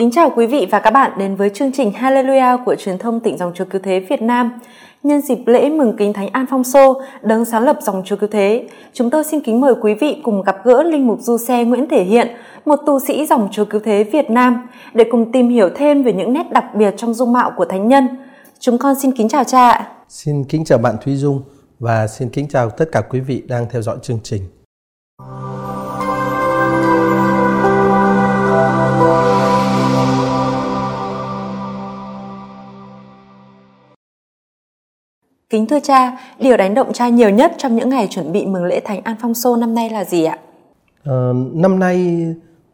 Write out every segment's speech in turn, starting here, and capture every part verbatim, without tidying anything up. Kính chào quý vị và các bạn đến với chương trình Hallelujah của truyền thông tỉnh Dòng Chúa Cứu Thế Việt Nam. Nhân dịp lễ mừng Kinh Thánh Alphônso, đấng sáng lập Dòng Chúa Cứu Thế, chúng tôi xin kính mời quý vị cùng gặp gỡ Linh mục Giuse Nguyễn Thể Hiện, một tu sĩ Dòng Chúa Cứu Thế Việt Nam, để cùng tìm hiểu thêm về những nét đặc biệt trong dung mạo của thánh nhân. Chúng con xin kính chào cha ạ. Xin kính chào bạn Thúy Dung và xin kính chào tất cả quý vị đang theo dõi chương trình. Kính thưa cha, điều đánh động cha nhiều nhất trong những ngày chuẩn bị mừng lễ Thánh Alphônso năm nay là gì ạ? À, năm nay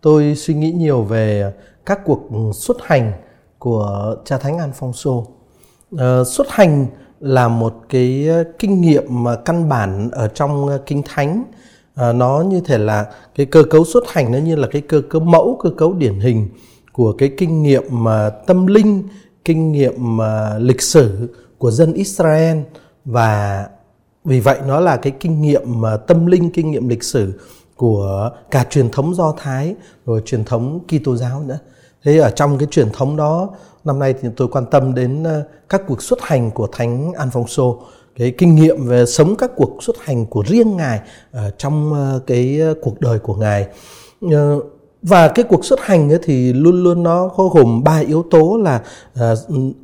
tôi suy nghĩ nhiều về các cuộc xuất hành của cha Thánh Alphônso. À, xuất hành là một cái kinh nghiệm mà căn bản ở trong Kinh Thánh. À, nó như thể là cái cơ cấu xuất hành nó như là cái cơ cấu mẫu, cơ cấu điển hình của cái kinh nghiệm mà tâm linh, kinh nghiệm mà lịch sử của dân Israel, và vì vậy nó là cái kinh nghiệm tâm linh, kinh nghiệm lịch sử của cả truyền thống Do Thái rồi truyền thống Kitô giáo nữa. Thế ở trong cái truyền thống đó, năm nay thì tôi quan tâm đến các cuộc xuất hành của Thánh Alphônso, cái kinh nghiệm về sống các cuộc xuất hành của riêng Ngài ở trong cái cuộc đời của Ngài. Và cái cuộc xuất hành ấy thì luôn luôn nó gồm ba yếu tố là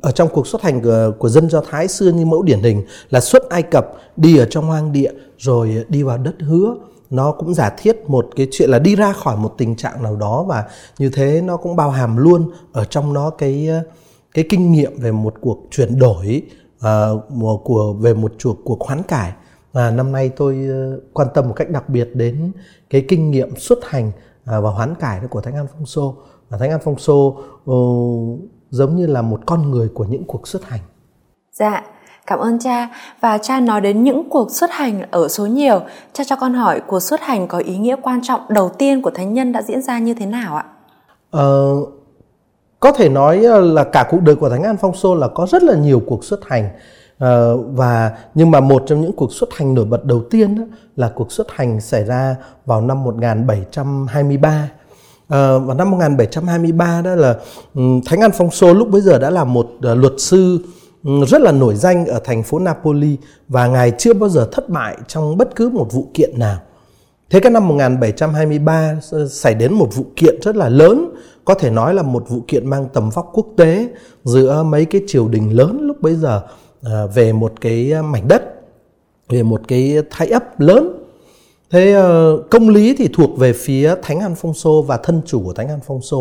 ở trong cuộc xuất hành của, của dân Do Thái xưa như mẫu điển hình là xuất Ai Cập, đi ở trong hoang địa rồi đi vào đất hứa. Nó cũng giả thiết một cái chuyện là đi ra khỏi một tình trạng nào đó, và như thế nó cũng bao hàm luôn ở trong nó cái, cái kinh nghiệm về một cuộc chuyển đổi, uh, của, về một cuộc hoán cải. Và năm nay tôi quan tâm một cách đặc biệt đến cái kinh nghiệm xuất hành và hoán cải của Thánh Alphônso. Và Thánh Alphônso uh, giống như là một con người của những cuộc xuất hành. Dạ, cảm ơn cha. Và cha nói đến những cuộc xuất hành ở số nhiều. Cha cho con hỏi cuộc xuất hành có ý nghĩa quan trọng đầu tiên của thánh nhân đã diễn ra như thế nào ạ? Uh, có thể nói là cả cuộc đời của Thánh Alphônso là có rất là nhiều cuộc xuất hành. Uh, và nhưng mà một trong những cuộc xuất hành nổi bật đầu tiên đó, là cuộc xuất hành xảy ra vào năm một nghìn bảy trăm hai mươi ba. Uh, và năm một nghìn bảy trăm hai mươi ba đó là um, Thánh Alphônso lúc bấy giờ đã là một uh, luật sư um, rất là nổi danh ở thành phố Napoli, và ngài chưa bao giờ thất bại trong bất cứ một vụ kiện nào. Thế cái năm một nghìn bảy trăm hai mươi ba xảy đến một vụ kiện rất là lớn, có thể nói là một vụ kiện mang tầm vóc quốc tế giữa mấy cái triều đình lớn lúc bấy giờ, về một cái mảnh đất, về một cái thái ấp lớn. Thế công lý thì thuộc về phía Thánh Alphônso và thân chủ của Thánh Alphônso,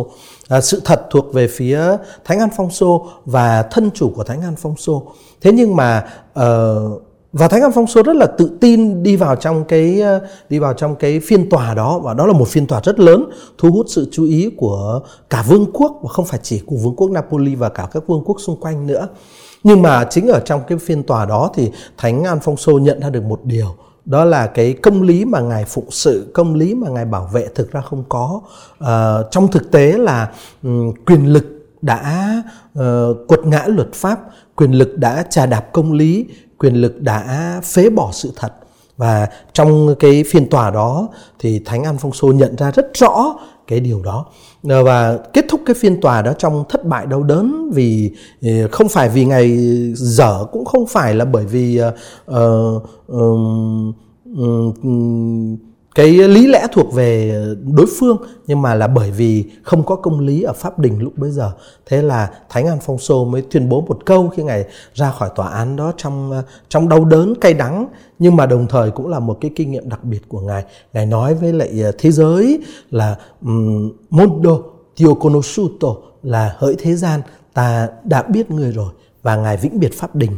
à, sự thật thuộc về phía Thánh Alphônso và thân chủ của Thánh Alphônso. Thế nhưng mà uh, và Thánh Alphônso rất là tự tin đi vào trong cái đi vào trong cái phiên tòa đó, và đó là một phiên tòa rất lớn, thu hút sự chú ý của cả vương quốc, và không phải chỉ của vương quốc Napoli và cả các vương quốc xung quanh nữa. Nhưng mà chính ở trong cái phiên tòa đó thì Thánh Alphônso nhận ra được một điều, đó là cái công lý mà ngài phụng sự, công lý mà ngài bảo vệ thực ra không có. À, trong thực tế là um, quyền lực đã uh, quật ngã luật pháp, quyền lực đã chà đạp công lý, quyền lực đã phế bỏ sự thật. Và trong cái phiên tòa đó thì Thánh Alphônso nhận ra rất rõ cái điều đó, và kết thúc cái phiên tòa đó trong thất bại đau đớn, vì không phải vì ngài dở, cũng không phải là bởi vì uh, um, um, cái lý lẽ thuộc về đối phương, nhưng mà là bởi vì không có công lý ở pháp đình lúc bấy giờ. Thế là Thánh Alphônso mới tuyên bố một câu khi ngài ra khỏi tòa án đó trong trong đau đớn cay đắng, nhưng mà đồng thời cũng là một cái kinh nghiệm đặc biệt của ngài. Ngài nói với lại thế giới là mondo tio conosciuto, là hỡi thế gian, ta đã biết người rồi, và ngài vĩnh biệt pháp đình.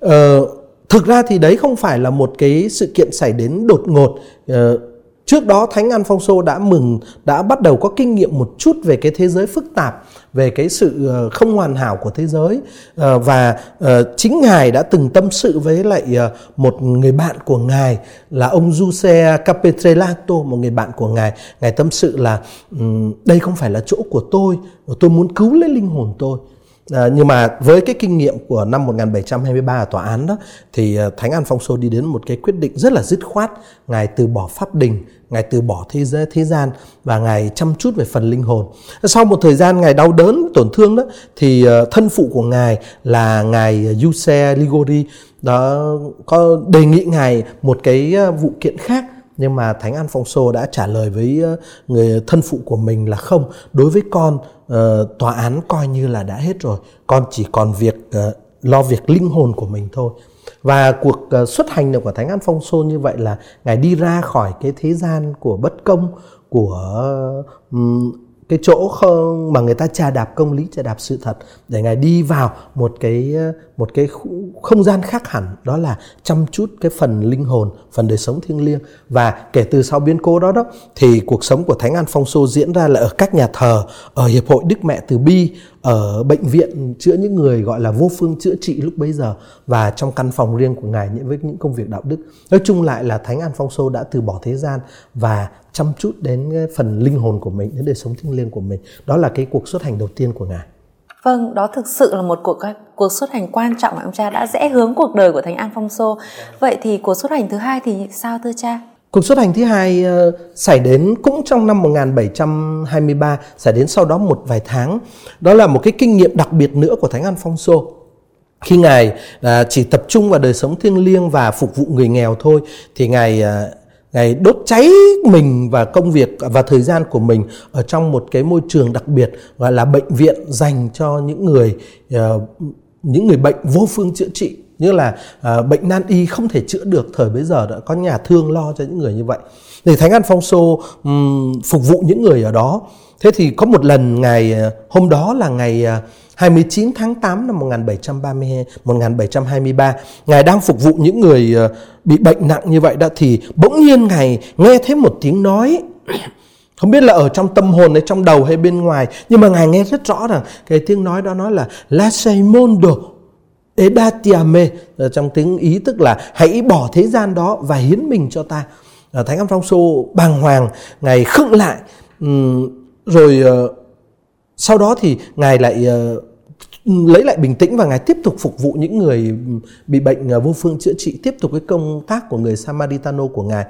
Ờ, Thực ra thì đấy không phải là một cái sự kiện xảy đến đột ngột. Ờ, trước đó Thánh Alphônso đã mừng, đã bắt đầu có kinh nghiệm một chút về cái thế giới phức tạp, về cái sự không hoàn hảo của thế giới. Ờ, và uh, chính ngài đã từng tâm sự với lại uh, một người bạn của ngài là ông Giuse Capetrelato, một người bạn của ngài. Ngài tâm sự là um, đây không phải là chỗ của tôi, tôi muốn cứu lấy linh hồn tôi. À, nhưng mà với cái kinh nghiệm của năm một nghìn bảy trăm hai mươi ba ở tòa án đó, thì Thánh Alphônso đi đến một cái quyết định rất là dứt khoát. Ngài từ bỏ pháp đình, Ngài từ bỏ thế giới, thế gian và Ngài chăm chút về phần linh hồn. Sau một thời gian Ngài đau đớn, tổn thương đó, thì thân phụ của Ngài là Ngài Giuse Ligori đó có đề nghị Ngài một cái vụ kiện khác. Nhưng mà Thánh Alfonso đã trả lời với người thân phụ của mình là không, đối với con tòa án coi như là đã hết rồi, con chỉ còn việc lo việc linh hồn của mình thôi. Và cuộc xuất hành của Thánh Alfonso như vậy là Ngài đi ra khỏi cái thế gian của bất công, của cái chỗ mà người ta chà đạp công lý, chà đạp sự thật, để Ngài đi vào một cái một cái không gian khác hẳn, đó là chăm chút cái phần linh hồn, phần đời sống thiêng liêng. Và kể từ sau biến cố đó đó thì cuộc sống của Thánh Alfonso diễn ra là ở các nhà thờ, ở Hiệp hội Đức Mẹ Từ Bi, ở bệnh viện chữa những người gọi là vô phương chữa trị lúc bấy giờ, và trong căn phòng riêng của Ngài với những công việc đạo đức. Nói chung lại là Thánh Alfonso đã từ bỏ thế gian và chăm chút đến phần linh hồn của mình, đến đời sống thiêng liêng của mình. Đó là cái cuộc xuất hành đầu tiên của Ngài. Vâng, đó thực sự là một cuộc cuộc xuất hành quan trọng mà ông cha đã rẽ hướng cuộc đời của Thánh Alfonso. Vậy thì cuộc xuất hành thứ hai thì sao thưa cha? Cuộc xuất hành thứ hai uh, xảy đến cũng trong năm một nghìn bảy trăm hai mươi ba, xảy đến sau đó một vài tháng. Đó là một cái kinh nghiệm đặc biệt nữa của Thánh Alfonso. Khi Ngài uh, chỉ tập trung vào đời sống thiêng liêng và phục vụ người nghèo thôi, thì Ngài... Uh, Ngài đốt cháy mình và công việc và thời gian của mình ở trong một cái môi trường đặc biệt gọi là bệnh viện dành cho những người những người bệnh vô phương chữa trị, như là bệnh nan y không thể chữa được. Thời bấy giờ đã có nhà thương lo cho những người như vậy. Thì Thánh Alfonso um, phục vụ những người ở đó. Thế thì có một lần ngày hôm đó là ngày hai mươi chín tháng tám năm một nghìn bảy trăm ba mươi hai, một nghìn bảy trăm hai mươi ba, Ngài đang phục vụ những người bị bệnh nặng như vậy đó, thì bỗng nhiên Ngài nghe thấy một tiếng nói, không biết là ở trong tâm hồn hay trong đầu hay bên ngoài, nhưng mà Ngài nghe rất rõ rằng cái tiếng nói đó nói là Lasciai mondo e datiame, trong tiếng Ý tức là hãy bỏ thế gian đó và hiến mình cho ta. Thánh Alfonso bàng hoàng, Ngài khựng lại, rồi sau đó thì Ngài lại lấy lại bình tĩnh và Ngài tiếp tục phục vụ những người bị bệnh vô phương chữa trị, tiếp tục cái công tác của người Samaritano của Ngài.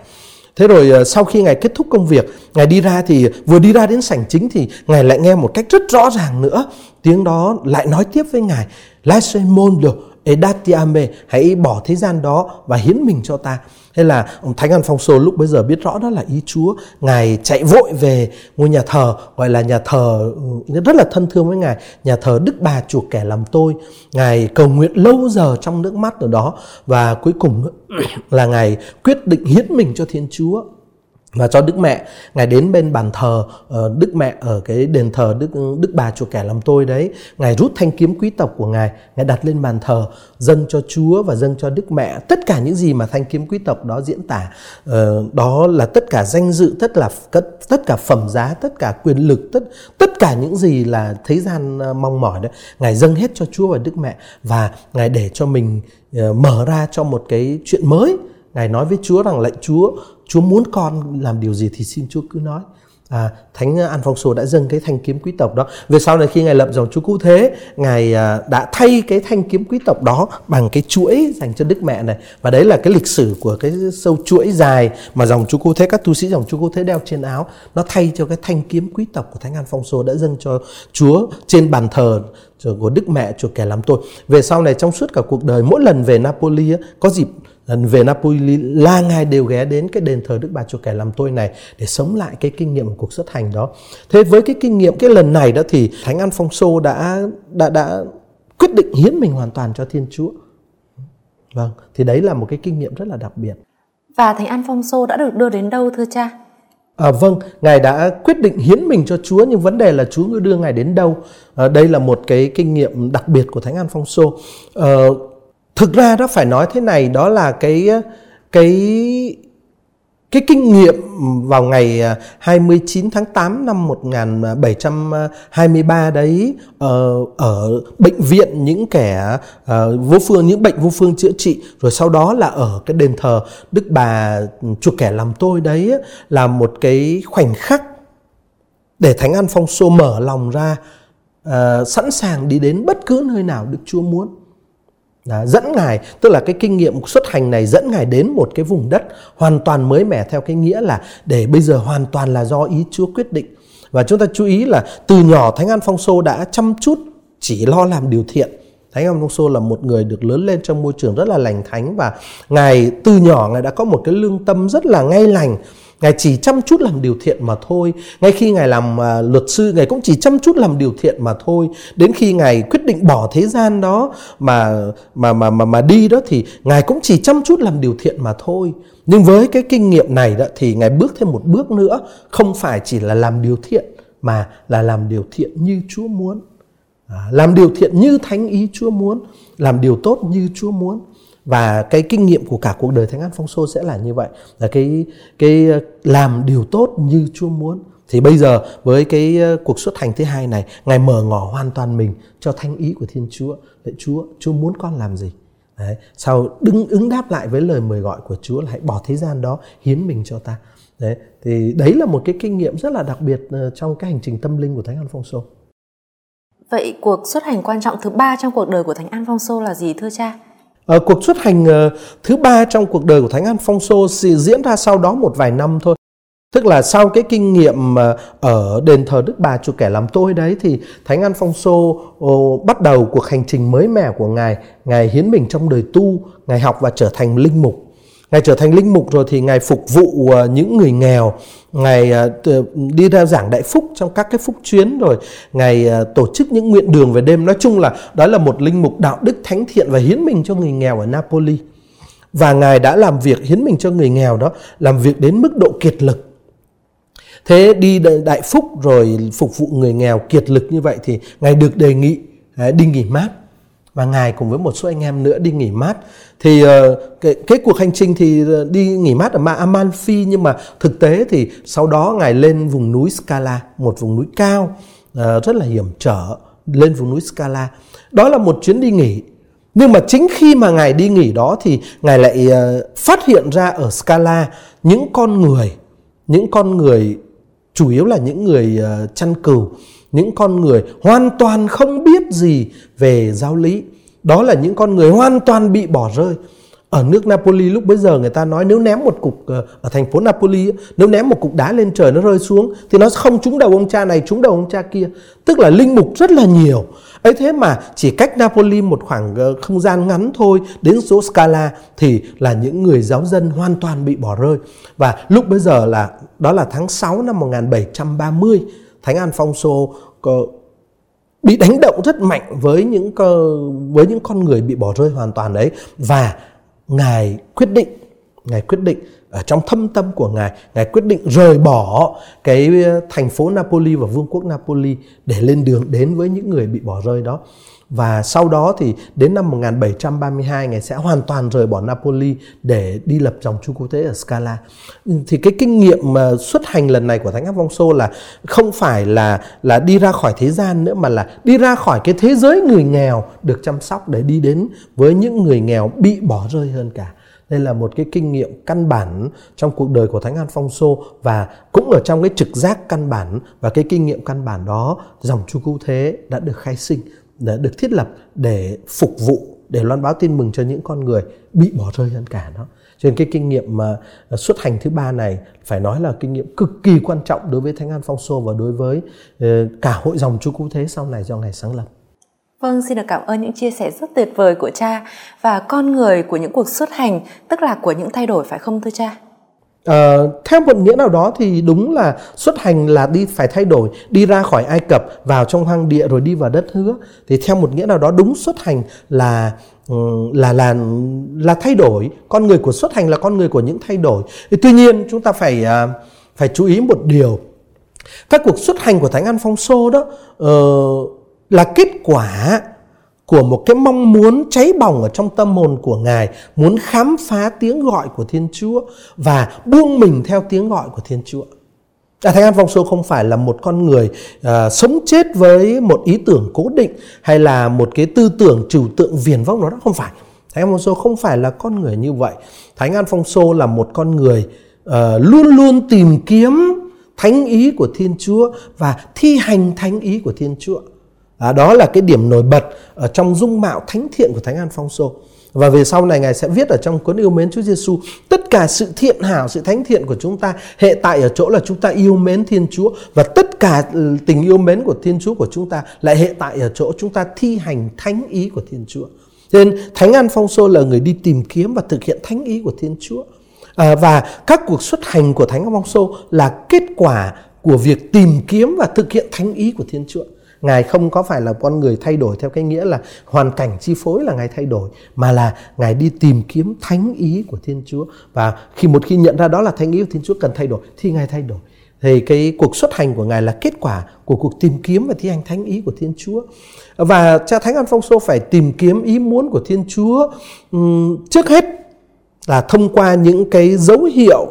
Thế rồi sau khi Ngài kết thúc công việc, Ngài đi ra, thì vừa đi ra đến sảnh chính thì Ngài lại nghe một cách rất rõ ràng nữa. Tiếng đó lại nói tiếp với Ngài, Lasciai mondo e datiame, hãy bỏ thế gian đó và hiến mình cho ta. Thế là ông Thánh Alfonso lúc bấy giờ biết rõ đó là ý Chúa. Ngài chạy vội về ngôi nhà thờ, gọi là nhà thờ rất là thân thương với Ngài, nhà thờ Đức Bà Chuộc Kẻ Làm Tôi. Ngài cầu nguyện lâu giờ trong nước mắt ở đó, và cuối cùng là Ngài quyết định hiến mình cho Thiên Chúa và cho Đức Mẹ. Ngài đến bên bàn thờ uh, Đức Mẹ ở cái đền thờ Đức Đức Bà Chuộc Kẻ Làm Tôi đấy. Ngài rút thanh kiếm quý tộc của Ngài, Ngài đặt lên bàn thờ, dâng cho Chúa và dâng cho Đức Mẹ. Tất cả những gì mà thanh kiếm quý tộc đó diễn tả, uh, đó là tất cả danh dự, tất là tất cả phẩm giá, tất cả quyền lực, tất tất cả những gì là thế gian mong mỏi đấy. Ngài dâng hết cho Chúa và Đức Mẹ, và Ngài để cho mình uh, mở ra cho một cái chuyện mới. Ngài nói với Chúa rằng, lạy Chúa, Chúa muốn con làm điều gì thì xin Chúa cứ nói. À, Thánh Alfonso đã dâng cái thanh kiếm quý tộc đó. Về sau này khi Ngài lập dòng Chúa Cứu Thế, Ngài đã thay cái thanh kiếm quý tộc đó bằng cái chuỗi dành cho Đức Mẹ này. Và đấy là cái lịch sử của cái sâu chuỗi dài mà dòng Chúa Cứu Thế, các tu sĩ dòng Chúa Cứu Thế đeo trên áo. Nó thay cho cái thanh kiếm quý tộc của Thánh Alfonso đã dâng cho Chúa trên bàn thờ của Đức Mẹ Chuộc Kẻ Làm Tôi. Về sau này trong suốt cả cuộc đời, mỗi lần về Napoli có dịp về Napoli là Ngài đều ghé đến cái đền thờ Đức Bà Chuộc Kẻ Làm Tôi này để sống lại cái kinh nghiệm của cuộc xuất hành đó. Thế với cái kinh nghiệm cái lần này đó thì Thánh Alfonso đã đã đã quyết định hiến mình hoàn toàn cho Thiên Chúa. Vâng, thì đấy là một cái kinh nghiệm rất là đặc biệt. Và Thánh Alfonso đã được đưa đến đâu thưa cha? À, vâng, Ngài đã quyết định hiến mình cho Chúa, nhưng vấn đề là Chúa cứ đưa Ngài đến đâu. À, đây là một cái kinh nghiệm đặc biệt của Thánh Alfonso. À, thực ra đó phải nói thế này, đó là cái cái cái kinh nghiệm vào ngày hai mươi chín tháng tám năm một nghìn bảy trăm hai mươi ba đấy, ở, ở bệnh viện những kẻ vô phương, những bệnh vô phương chữa trị, rồi sau đó là ở cái đền thờ Đức Bà Chuộc Kẻ Làm Tôi đấy, là một cái khoảnh khắc để Thánh Alfonso mở lòng ra, sẵn sàng đi đến bất cứ nơi nào Đức Chúa muốn. Đó, dẫn Ngài, tức là cái kinh nghiệm xuất hành này dẫn Ngài đến một cái vùng đất hoàn toàn mới mẻ, theo cái nghĩa là để bây giờ hoàn toàn là do ý Chúa quyết định. Và chúng ta chú ý là từ nhỏ Thánh Alphônso đã chăm chút, chỉ lo làm điều thiện. Thánh Alphônso là một người được lớn lên trong môi trường rất là lành thánh, và Ngài từ nhỏ Ngài đã có một cái lương tâm rất là ngay lành. Ngài chỉ chăm chút làm điều thiện mà thôi. Ngay khi Ngài làm uh, luật sư, Ngài cũng chỉ chăm chút làm điều thiện mà thôi. Đến khi Ngài quyết định bỏ thế gian đó mà mà mà mà, mà đi đó, thì Ngài cũng chỉ chăm chút làm điều thiện mà thôi. Nhưng với cái kinh nghiệm này đó, thì Ngài bước thêm một bước nữa, không phải chỉ là làm điều thiện mà là làm điều thiện như Chúa muốn. À, làm điều thiện như thánh ý Chúa muốn, làm điều tốt như Chúa muốn. Và cái kinh nghiệm của cả cuộc đời Thánh Alphônso sẽ là như vậy, là cái, cái làm điều tốt như Chúa muốn. Thì bây giờ với cái cuộc xuất hành thứ hai này, Ngài mở ngỏ hoàn toàn mình cho thánh ý của Thiên Chúa. Lạy Chúa, Chúa muốn con làm gì? Đấy. Sau đứng ứng đáp lại với lời mời gọi của Chúa là hãy bỏ thế gian đó, hiến mình cho ta. Đấy. Thì đấy là một cái kinh nghiệm rất là đặc biệt trong cái hành trình tâm linh của Thánh Alphônso. Vậy cuộc xuất hành quan trọng thứ ba trong cuộc đời của Thánh Alphônso là gì thưa cha? À, cuộc xuất hành uh, thứ ba trong cuộc đời của Thánh Alphônso diễn ra sau đó một vài năm thôi. Tức là sau cái kinh nghiệm uh, ở đền thờ Đức Bà Chủ Kẻ Làm Tôi đấy, thì Thánh Alphônso uh, bắt đầu cuộc hành trình mới mẻ của Ngài. Ngài hiến mình trong đời tu, Ngài học và trở thành linh mục. Ngài trở thành linh mục rồi thì Ngài phục vụ những người nghèo, Ngài đi ra giảng đại phúc trong các cái phúc chuyến, rồi Ngài tổ chức những nguyện đường về đêm. Nói chung là đó là một linh mục đạo đức thánh thiện và hiến mình cho người nghèo ở Napoli. Và Ngài đã làm việc hiến mình cho người nghèo đó, làm việc đến mức độ kiệt lực. Thế đi đại phúc rồi phục vụ người nghèo kiệt lực như vậy thì Ngài được đề nghị đi nghỉ mát. Và Ngài cùng với một số anh em nữa đi nghỉ mát. Thì uh, cái, cái cuộc hành trình thì uh, đi nghỉ mát ở Amalfi. Nhưng mà thực tế thì sau đó Ngài lên vùng núi Scala, một vùng núi cao, uh, rất là hiểm trở, lên vùng núi Scala. Đó là một chuyến đi nghỉ. Nhưng mà chính khi mà Ngài đi nghỉ đó thì Ngài lại uh, phát hiện ra ở Scala những con người, những con người chủ yếu là những người uh, chăn cừu, những con người hoàn toàn không biết gì về giáo lý. Đó là những con người hoàn toàn bị bỏ rơi. Ở nước Napoli lúc bấy giờ người ta nói nếu ném một cục, ở thành phố Napoli, nếu ném một cục đá lên trời nó rơi xuống thì nó không trúng đầu ông cha này, trúng đầu ông cha kia. Tức là linh mục rất là nhiều. Ấy thế mà chỉ cách Napoli một khoảng không gian ngắn thôi, đến số Scala thì là những người giáo dân hoàn toàn bị bỏ rơi. Và lúc bấy giờ là, đó là tháng sáu năm một nghìn bảy trăm ba mươi, Thánh Alphônso bị đánh động rất mạnh với những với những con người bị bỏ rơi hoàn toàn đấy, và Ngài quyết định, Ngài quyết định ở trong thâm tâm của Ngài, Ngài quyết định rời bỏ cái thành phố Napoli và vương quốc Napoli để lên đường đến với những người bị bỏ rơi đó. Và sau đó thì đến năm một nghìn bảy trăm ba mươi hai, Ngài sẽ hoàn toàn rời bỏ Napoli để đi lập dòng Chúa Cứu Thế ở Scala. Thì cái kinh nghiệm mà xuất hành lần này của Thánh Alphônso là không phải là, là đi ra khỏi thế gian nữa, mà là đi ra khỏi cái thế giới người nghèo được chăm sóc để đi đến với những người nghèo bị bỏ rơi hơn cả. Đây là một cái kinh nghiệm căn bản trong cuộc đời của Thánh Alphônso, và cũng ở trong cái trực giác căn bản và cái kinh nghiệm căn bản đó, dòng Chúa Cứu Thế đã được khai sinh, đã được thiết lập để phục vụ, để loan báo tin mừng cho những con người bị bỏ rơi hơn cả đó. Cho nên cái kinh nghiệm mà xuất hành thứ ba này phải nói là kinh nghiệm cực kỳ quan trọng đối với Thánh Alphônso và đối với cả hội dòng Chúa Cứu Thế sau này do Ngài sáng lập. Vâng, xin được cảm ơn những chia sẻ rất tuyệt vời của cha và con người của những cuộc xuất hành, tức là của những thay đổi phải không thưa cha? À, theo một nghĩa nào đó thì đúng là xuất hành là đi phải thay đổi, đi ra khỏi Ai Cập, vào trong hoang địa rồi đi vào đất hứa. Thì theo một nghĩa nào đó đúng xuất hành là là là là thay đổi, con người của xuất hành là con người của những thay đổi. Tuy nhiên chúng ta phải phải chú ý một điều. Các cuộc xuất hành của Thánh Alphônso đó uh, là kết quả của một cái mong muốn cháy bỏng ở trong tâm hồn của Ngài, muốn khám phá tiếng gọi của Thiên Chúa và buông mình theo tiếng gọi của Thiên Chúa. À, Thánh Alphônso không phải là một con người uh, sống chết với một ý tưởng cố định hay là một cái tư tưởng trừu tượng viển vông đó, đó không phải. Thánh Alphônso không phải là con người như vậy. Thánh Alphônso là một con người uh, luôn luôn tìm kiếm thánh ý của Thiên Chúa và thi hành thánh ý của Thiên Chúa. À, đó là cái điểm nổi bật ở trong dung mạo thánh thiện của Thánh Alphonso. Và về sau này Ngài sẽ viết ở trong cuốn Yêu Mến Chúa Giêsu, tất cả sự thiện hảo, sự thánh thiện của chúng ta hệ tại ở chỗ là chúng ta yêu mến Thiên Chúa, và tất cả tình yêu mến của Thiên Chúa của chúng ta lại hệ tại ở chỗ chúng ta thi hành thánh ý của Thiên Chúa. Cho nên Thánh Alphonso là người đi tìm kiếm và thực hiện thánh ý của Thiên Chúa. À, và các cuộc xuất hành của Thánh Alphonso là kết quả của việc tìm kiếm và thực hiện thánh ý của Thiên Chúa. Ngài không có phải là con người thay đổi theo cái nghĩa là hoàn cảnh chi phối là Ngài thay đổi, mà là Ngài đi tìm kiếm thánh ý của Thiên Chúa. Và khi một khi nhận ra đó là thánh ý của Thiên Chúa cần thay đổi thì Ngài thay đổi. Thì cái cuộc xuất hành của Ngài là kết quả của cuộc tìm kiếm và thi hành thánh ý của Thiên Chúa. Và cha Thánh Alphonso phải tìm kiếm ý muốn của Thiên Chúa um, trước hết là thông qua những cái dấu hiệu,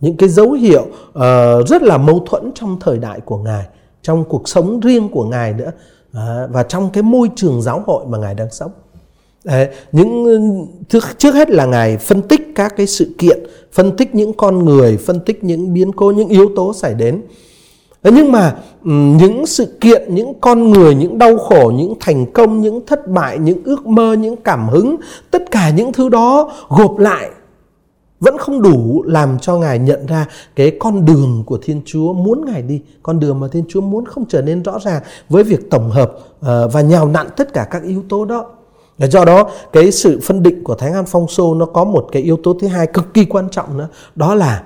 những cái dấu hiệu uh, rất là mâu thuẫn trong thời đại của Ngài, trong cuộc sống riêng của Ngài nữa, à, và trong cái môi trường giáo hội mà Ngài đang sống. Đấy, những trước hết là Ngài phân tích các cái sự kiện, phân tích những con người, phân tích những biến cố, những yếu tố xảy đến. Đấy, nhưng mà những sự kiện, những con người, những đau khổ, những thành công, những thất bại, những ước mơ, những cảm hứng, tất cả những thứ đó gộp lại vẫn không đủ làm cho Ngài nhận ra cái con đường của Thiên Chúa muốn Ngài đi. Con đường mà Thiên Chúa muốn không trở nên rõ ràng với việc tổng hợp và nhào nặn tất cả các yếu tố đó. Do đó cái sự phân định của Thánh Alphonso nó có một cái yếu tố thứ hai cực kỳ quan trọng nữa. Đó là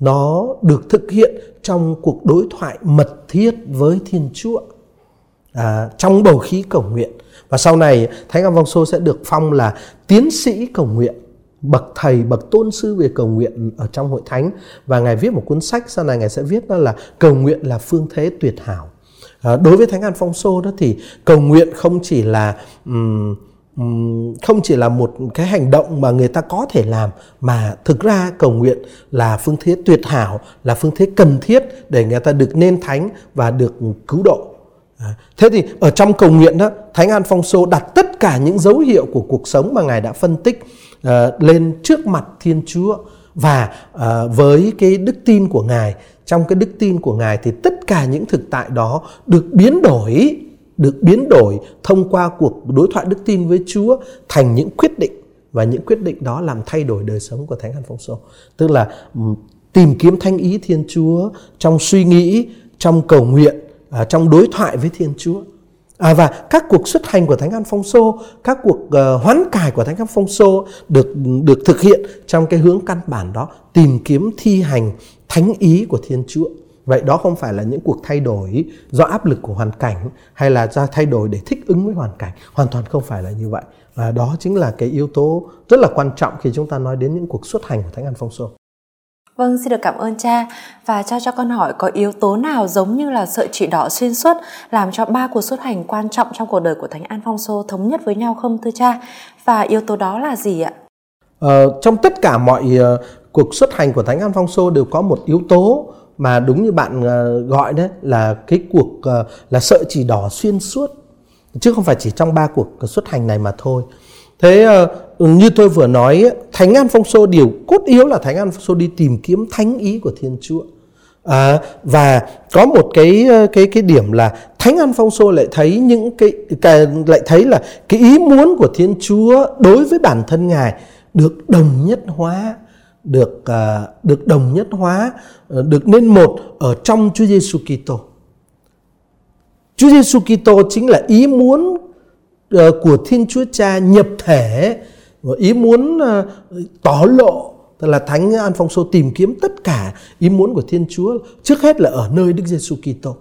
nó được thực hiện trong cuộc đối thoại mật thiết với Thiên Chúa, à, trong bầu khí cầu nguyện. Và sau này Thánh Alphonso sẽ được phong là tiến sĩ cầu nguyện, bậc thầy, bậc tôn sư về cầu nguyện ở trong hội thánh. Và Ngài viết một cuốn sách sau này Ngài sẽ viết, đó là Cầu nguyện là phương thế tuyệt hảo. À, đối với Thánh Alphonso đó thì cầu nguyện không chỉ là um, um, không chỉ là một cái hành động mà người ta có thể làm, mà thực ra cầu nguyện là phương thế tuyệt hảo, là phương thế cần thiết để người ta được nên thánh và được cứu độ. À, thế thì ở trong cầu nguyện đó, Thánh Alphonso đặt tất cả những dấu hiệu của cuộc sống mà Ngài đã phân tích Uh, lên trước mặt Thiên Chúa. Và uh, với cái đức tin của Ngài, trong cái đức tin của Ngài thì tất cả những thực tại đó được biến đổi, được biến đổi thông qua cuộc đối thoại đức tin với Chúa thành những quyết định, và những quyết định đó làm thay đổi đời sống của Thánh Alphonso. Tức là um, tìm kiếm thánh ý Thiên Chúa trong suy nghĩ, trong cầu nguyện, uh, trong đối thoại với Thiên Chúa. À, và các cuộc xuất hành của Thánh Alphonso, các cuộc uh, hoán cải của Thánh Alphonso được, được thực hiện trong cái hướng căn bản đó, tìm kiếm thi hành thánh ý của Thiên Chúa. Vậy đó không phải là những cuộc thay đổi do áp lực của hoàn cảnh, hay là do thay đổi để thích ứng với hoàn cảnh. Hoàn toàn không phải là như vậy. Và đó chính là cái yếu tố rất là quan trọng khi chúng ta nói đến những cuộc xuất hành của Thánh Alphonso. Vâng, xin được cảm ơn cha. Và cha cho con hỏi, có yếu tố nào giống như là sợi chỉ đỏ xuyên suốt làm cho ba cuộc xuất hành quan trọng trong cuộc đời của Thánh Alphonso thống nhất với nhau không thưa cha? Và yếu tố đó là gì ạ? Ờ, trong tất cả mọi uh, cuộc xuất hành của Thánh Alphonso đều có một yếu tố mà đúng như bạn uh, gọi đấy, là cái cuộc uh, là sợi chỉ đỏ xuyên suốt, chứ không phải chỉ trong ba cuộc xuất hành này mà thôi. Thế uh, như tôi vừa nói, Thánh Alphonso, điều cốt yếu là Thánh Alphonso đi tìm kiếm thánh ý của Thiên Chúa. À, và có một cái cái cái điểm là Thánh Alphonso lại thấy những cái, cái lại thấy là cái ý muốn của Thiên Chúa đối với bản thân Ngài được đồng nhất hóa, được uh, được đồng nhất hóa, được nên một ở trong Chúa Giêsu Kitô. Chúa Giêsu Kitô chính là ý muốn của Thiên Chúa Cha nhập thể, ý muốn tỏ lộ. Tức là Thánh Alphonso tìm kiếm tất cả ý muốn của Thiên Chúa trước hết là ở nơi Đức Giêsu Kitô.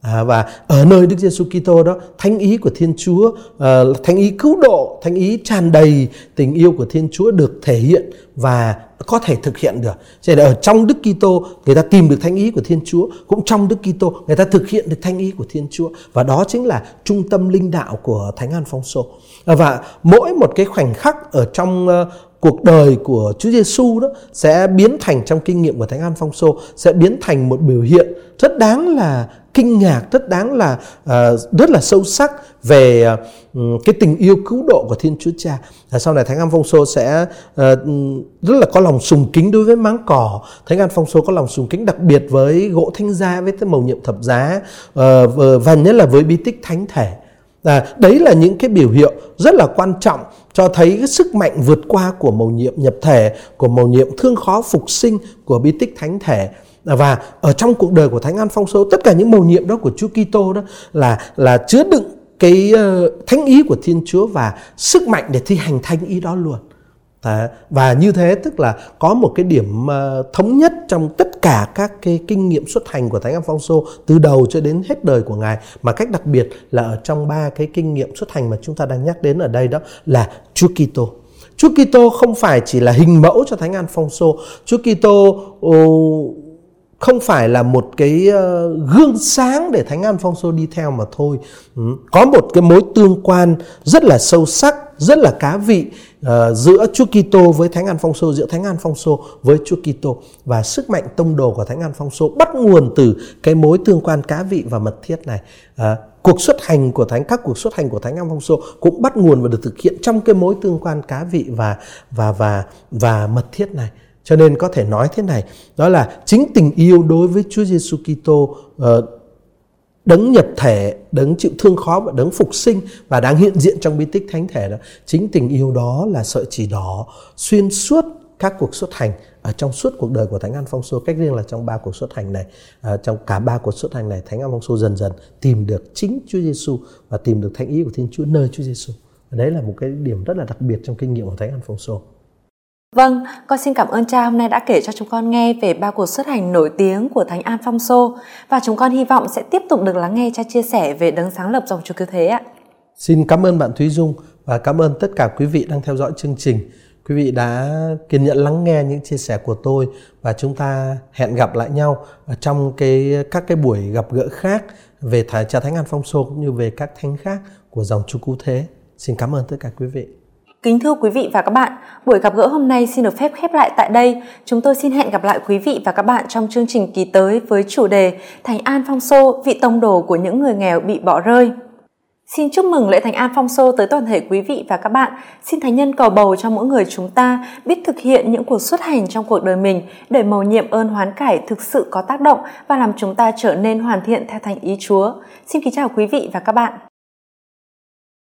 À, và ở nơi Đức Giêsu Kitô đó, thánh ý của Thiên Chúa, uh, thánh ý cứu độ, thánh ý tràn đầy tình yêu của Thiên Chúa được thể hiện và có thể thực hiện được. Cho nên ở trong Đức Kitô người ta tìm được thánh ý của Thiên Chúa, cũng trong Đức Kitô người ta thực hiện được thánh ý của Thiên Chúa, và đó chính là trung tâm linh đạo của Thánh Alphonso. À, và mỗi một cái khoảnh khắc ở trong uh, cuộc đời của Chúa Giêsu đó sẽ biến thành, trong kinh nghiệm của Thánh Alphonso sẽ biến thành một biểu hiện rất đáng là kinh ngạc, rất đáng là uh, rất là sâu sắc về uh, cái tình yêu cứu độ của Thiên Chúa Cha. À, sau này Thánh Alphonso sẽ uh, rất là có lòng sùng kính đối với máng cỏ. Thánh Alphonso có lòng sùng kính đặc biệt với gỗ thánh giá, với mầu nhiệm thập giá, uh, và nhất là với bí tích thánh thể. À, đấy là những cái biểu hiệu rất là quan trọng cho thấy cái sức mạnh vượt qua của mầu nhiệm nhập thể, của mầu nhiệm thương khó phục sinh của bí tích thánh thể. Và ở trong cuộc đời của Thánh An Phong Sô, tất cả những mầu nhiệm đó của Chúa Kitô đó là là chứa đựng cái uh, thánh ý của Thiên Chúa và sức mạnh để thi hành thánh ý đó luôn. À, và như thế tức là có một cái điểm uh, thống nhất trong tất cả các cái kinh nghiệm xuất hành của Thánh Aphônso từ đầu cho đến hết đời của Ngài, mà cách đặc biệt là ở trong ba cái kinh nghiệm xuất hành mà chúng ta đang nhắc đến ở đây, đó là Chúa Kitô. Chúa Kitô không phải chỉ là hình mẫu cho Thánh Aphônso, Chúa Kitô uh, không phải là một cái gương sáng để Thánh Alphonso đi theo mà thôi. Có một cái mối tương quan rất là sâu sắc, rất là cá vị giữa Chúa Kitô với Thánh Alphonso, giữa Thánh Alphonso với Chúa Kitô. Và sức mạnh tông đồ của Thánh Alphonso bắt nguồn từ cái mối tương quan cá vị và mật thiết này. Cuộc xuất hành của Thánh, các cuộc xuất hành của Thánh Alphonso cũng bắt nguồn và được thực hiện trong cái mối tương quan cá vị và và và và mật thiết này. Cho nên có thể nói thế này, đó là chính tình yêu đối với Chúa Giêsu Kitô, đấng nhập thể, đấng chịu thương khó và đấng phục sinh và đang hiện diện trong bí tích thánh thể đó, chính tình yêu đó là sợi chỉ đỏ xuyên suốt các cuộc xuất hành ở trong suốt cuộc đời của Thánh Alphônso, cách riêng là trong ba cuộc xuất hành này, à, trong cả ba cuộc xuất hành này Thánh Alphônso dần dần tìm được chính Chúa Giêsu và tìm được thánh ý của Thiên Chúa nơi Chúa Giêsu. Đấy là một cái điểm rất là đặc biệt trong kinh nghiệm của Thánh Alphônso. Vâng, con xin cảm ơn cha hôm nay đã kể cho chúng con nghe về ba cuộc xuất hành nổi tiếng của Thánh Alphônso, và chúng con hy vọng sẽ tiếp tục được lắng nghe cha chia sẻ về đấng sáng lập dòng Chúa Cứu Thế ạ. Xin cảm ơn bạn Thúy Dung và cảm ơn tất cả quý vị đang theo dõi chương trình. Quý vị đã kiên nhẫn lắng nghe những chia sẻ của tôi, và chúng ta hẹn gặp lại nhau ở trong cái các cái buổi gặp gỡ khác về cha Thánh Alphônso cũng như về các thánh khác của dòng Chúa Cứu Thế. Xin cảm ơn tất cả quý vị. Kính thưa quý vị và các bạn, buổi gặp gỡ hôm nay xin được phép khép lại tại đây. Chúng tôi xin hẹn gặp lại quý vị và các bạn trong chương trình kỳ tới với chủ đề Thánh Alphônso, vị tông đồ của những người nghèo bị bỏ rơi. Xin chúc mừng lễ Thánh Alphônso tới toàn thể quý vị và các bạn. Xin Thánh Nhân cầu bầu cho mỗi người chúng ta biết thực hiện những cuộc xuất hành trong cuộc đời mình để mầu nhiệm ơn hoán cải thực sự có tác động và làm chúng ta trở nên hoàn thiện theo thánh ý Chúa. Xin kính chào quý vị và các bạn.